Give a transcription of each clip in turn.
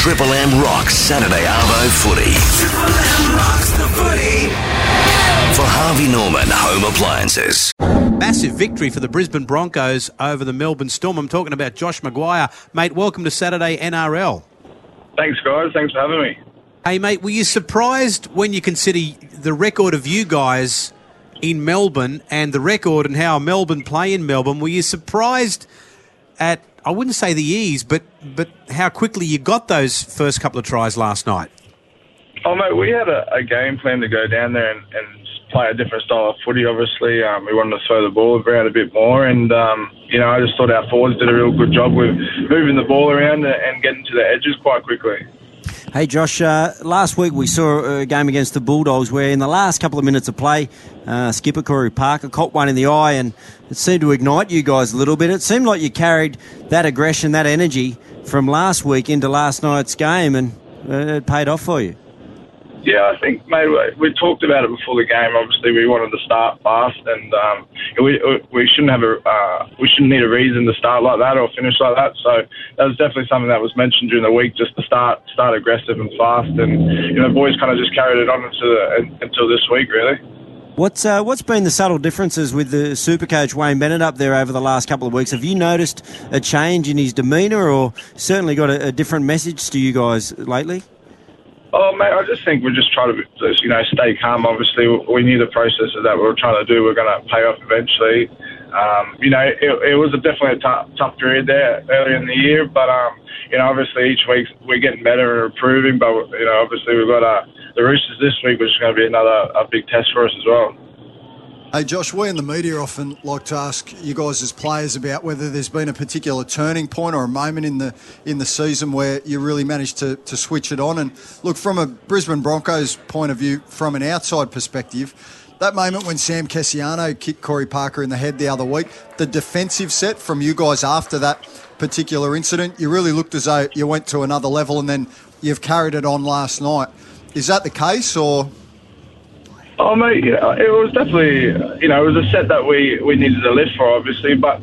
Triple M rocks Saturday Arvo Footy. Triple M rocks the footy. For Harvey Norman Home Appliances. Massive victory for the Brisbane Broncos over the Melbourne Storm. I'm talking about Josh McGuire. Mate, welcome to Saturday NRL. Thanks, guys. Thanks for having me. Hey, mate, were you surprised when you consider the record of you guys in Melbourne and the record and how Melbourne play in Melbourne? Were you surprised at, I wouldn't say the ease, but how quickly you got those first couple of tries last night? Oh, mate, we had a game plan to go down there and play a different style of footy, obviously. We wanted to throw the ball around a bit more and, I just thought our forwards did a real good job with moving the ball around and getting to the edges quite quickly. Hey, Josh, last week we saw a game against the Bulldogs where in the last couple of minutes of play, skipper Corey Parker caught one in the eye and it seemed to ignite you guys a little bit. It seemed like you carried that aggression, that energy from last week into last night's game and it paid off for you. Yeah, I think, mate, we talked about it before the game. Obviously, we wanted to start fast, and we shouldn't have we shouldn't need a reason to start like that or finish like that. So that was definitely something that was mentioned during the week, just to start aggressive and fast. And the boys kind of just carried it on until this week, really. What's been the subtle differences with the supercoach Wayne Bennett up there over the last couple of weeks? Have you noticed a change in his demeanour, or certainly got a different message to you guys lately? Oh, mate, I just think we just try to, stay calm. Obviously, we knew the process of that we were trying to do. We're going to pay off eventually. It was definitely a tough period there earlier in the year. But, obviously each week we're getting better and improving. But, obviously we've got the Roosters this week, which is going to be another big test for us as well. Hey, Josh, we in the media often like to ask you guys as players about whether there's been a particular turning point or a moment in the season where you really managed to switch it on. And look, from a Brisbane Broncos point of view, from an outside perspective, that moment when Sam Cassiano kicked Corey Parker in the head the other week, the defensive set from you guys after that particular incident, you really looked as though you went to another level and then you've carried it on last night. Is that the case or...? Oh, mate, it was definitely, it was a set that we needed to lift for, obviously, but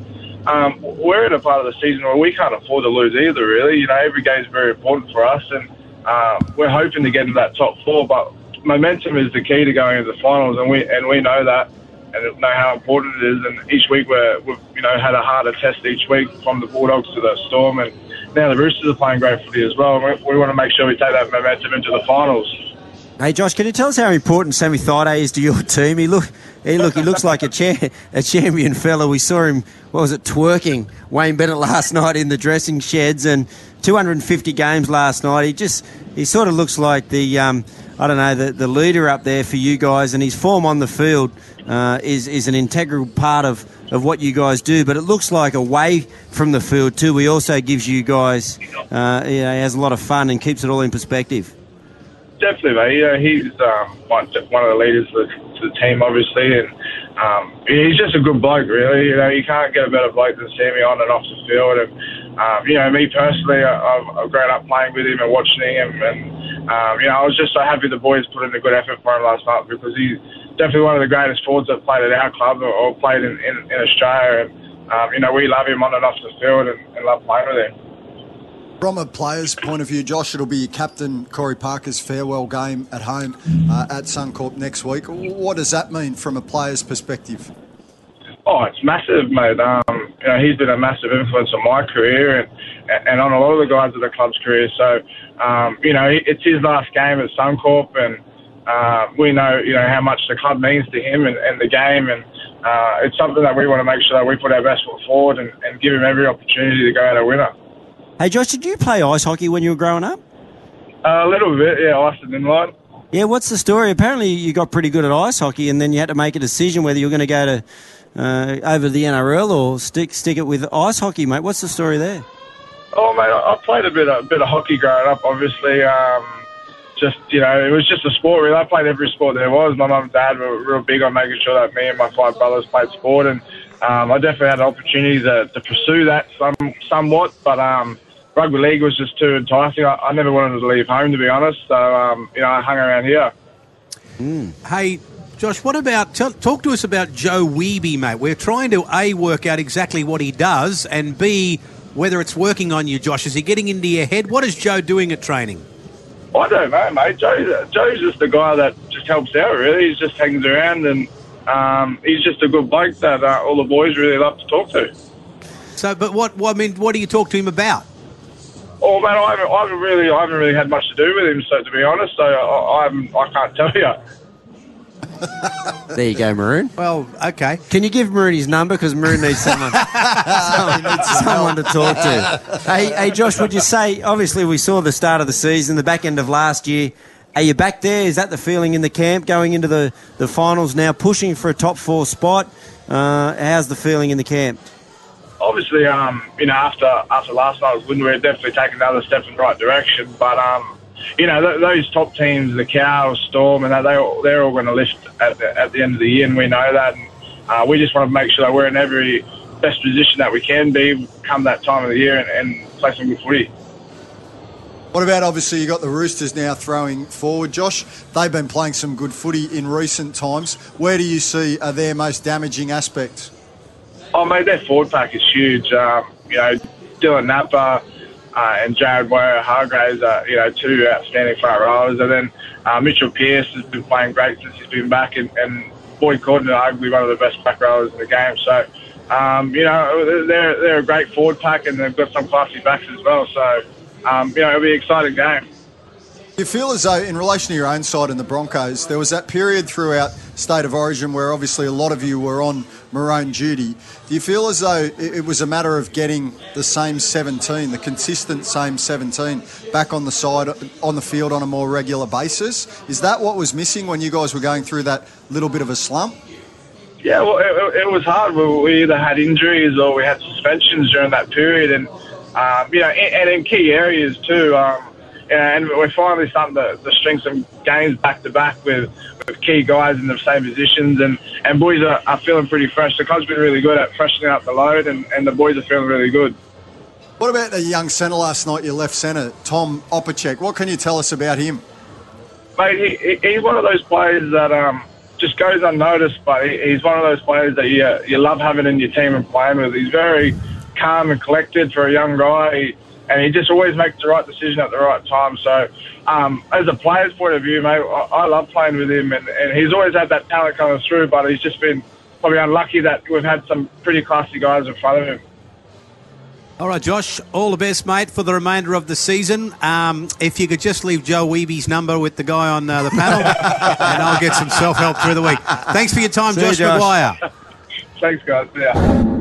we're in a part of the season where we can't afford to lose either, really. Every game is very important for us, and we're hoping to get into that top four, but momentum is the key to going into the finals, and we know that and know how important it is, and each week we've had a harder test each week from the Bulldogs to the Storm, and now the Roosters are playing great footy as well, and we want to make sure we take that momentum into the finals. Hey Josh, can you tell us how important Sammy Thaiday is to your team? He looks like a champion fella. We saw him, twerking Wayne Bennett last night in the dressing sheds, and 250 games last night. He sort of looks like the leader up there for you guys, and his form on the field is an integral part of what you guys do. But it looks like away from the field too, he also gives you guys, has a lot of fun and keeps it all in perspective. Definitely, mate. He's one of the leaders to the team, obviously, and he's just a good bloke, really. You can't get a better bloke than Sammy on and off the field. And me personally, I've grown up playing with him and watching him, and I was just so happy the boys put in a good effort for him last night because he's definitely one of the greatest forwards that played at our club or played in Australia. And we love him on and off the field and love playing with him. From a player's point of view, Josh, it'll be your captain Corey Parker's farewell game at home at Suncorp next week. What does that mean from a player's perspective? Oh, it's massive, mate. He's been a massive influence on my career and on a lot of the guys at the club's career. So, it's his last game at Suncorp, and we know, how much the club means to him and the game, and it's something that we want to make sure that we put our best foot forward and give him every opportunity to go out a winner. Hey, Josh, did you play ice hockey when you were growing up? A little bit, yeah, ice and inline. Yeah, what's the story? Apparently you got pretty good at ice hockey and then you had to make a decision whether you were going to go to over the NRL or stick it with ice hockey, mate. What's the story there? Oh, mate, I played a bit of hockey growing up, obviously. It was just a sport, really. I played every sport there was. My mum and dad were real big on making sure that me and my five brothers played sport, and I definitely had an opportunity to pursue that somewhat, but... Rugby league was just too enticing. I never wanted to leave home, to be honest. So, I hung around here. Mm. Hey, Josh, what about... Talk to us about Joe Weeby, mate. We're trying to, A, work out exactly what he does, and B, whether it's working on you, Josh. Is he getting into your head? What is Joe doing at training? I don't know, mate. Joe's just the guy that just helps out, really. He just hangs around, and he's just a good bloke that all the boys really love to talk to. So, but what do you talk to him about? Oh, mate, I haven't really had much to do with him, so to be honest, so I can't tell you. There you go, Maroon. Well, okay. Can you give Maroon his number, because Maroon needs someone? someone to talk to. Hey, Josh, would you say? Obviously, we saw the start of the season, the back end of last year. Are you back there? Is that the feeling in the camp going into the finals now, pushing for a top four spot? How's the feeling in the camp? Obviously, after last night's win, we're definitely taking another step in the right direction. But, those top teams, the Cows, Storm, and they're all going to lift at the end of the year, and we know that. And, we just want to make sure that we're in every best position that we can be come that time of the year and play some good footy. What about, obviously, you got the Roosters now throwing forward, Josh. They've been playing some good footy in recent times. Where do you see are their most damaging aspects? Oh, mate, their forward pack is huge. Dylan Napper and Jared Weir Hargreaves are, two outstanding front rowers. And then Mitchell Pearce has been playing great since he's been back. And Boyd Cordner are arguably one of the best back rowers in the game. So, they're a great forward pack, and they've got some classy backs as well. So, it'll be an exciting game. You feel as though, in relation to your own side and the Broncos, there was that period throughout State of Origin where obviously a lot of you were on maroon duty. Do you feel as though it was a matter of getting the same 17, the consistent same 17, back on the side, on the field on a more regular basis? Is that what was missing when you guys were going through that little bit of a slump? Yeah, well, it was hard. We either had injuries or we had suspensions during that period, and and in key areas too. And we're finally starting to string some games back-to-back with key guys in the same positions. And boys are feeling pretty fresh. The club's been really good at freshening up the load, and the boys are feeling really good. What about the young centre last night, your left centre, Tom Opachek? What can you tell us about him? Mate, he's one of those players that just goes unnoticed, but he's one of those players that you love having in your team and playing with. He's very calm and collected for a young guy. And he just always makes the right decision at the right time. So, as a player's point of view, mate, I love playing with him. And he's always had that talent coming through, but he's just been probably unlucky that we've had some pretty classy guys in front of him. All right, Josh, all the best, mate, for the remainder of the season. If you could just leave Joe Weeby's number with the guy on the panel, and I'll get some self-help through the week. Thanks for your time, Josh McGuire. Thanks, guys. Yeah.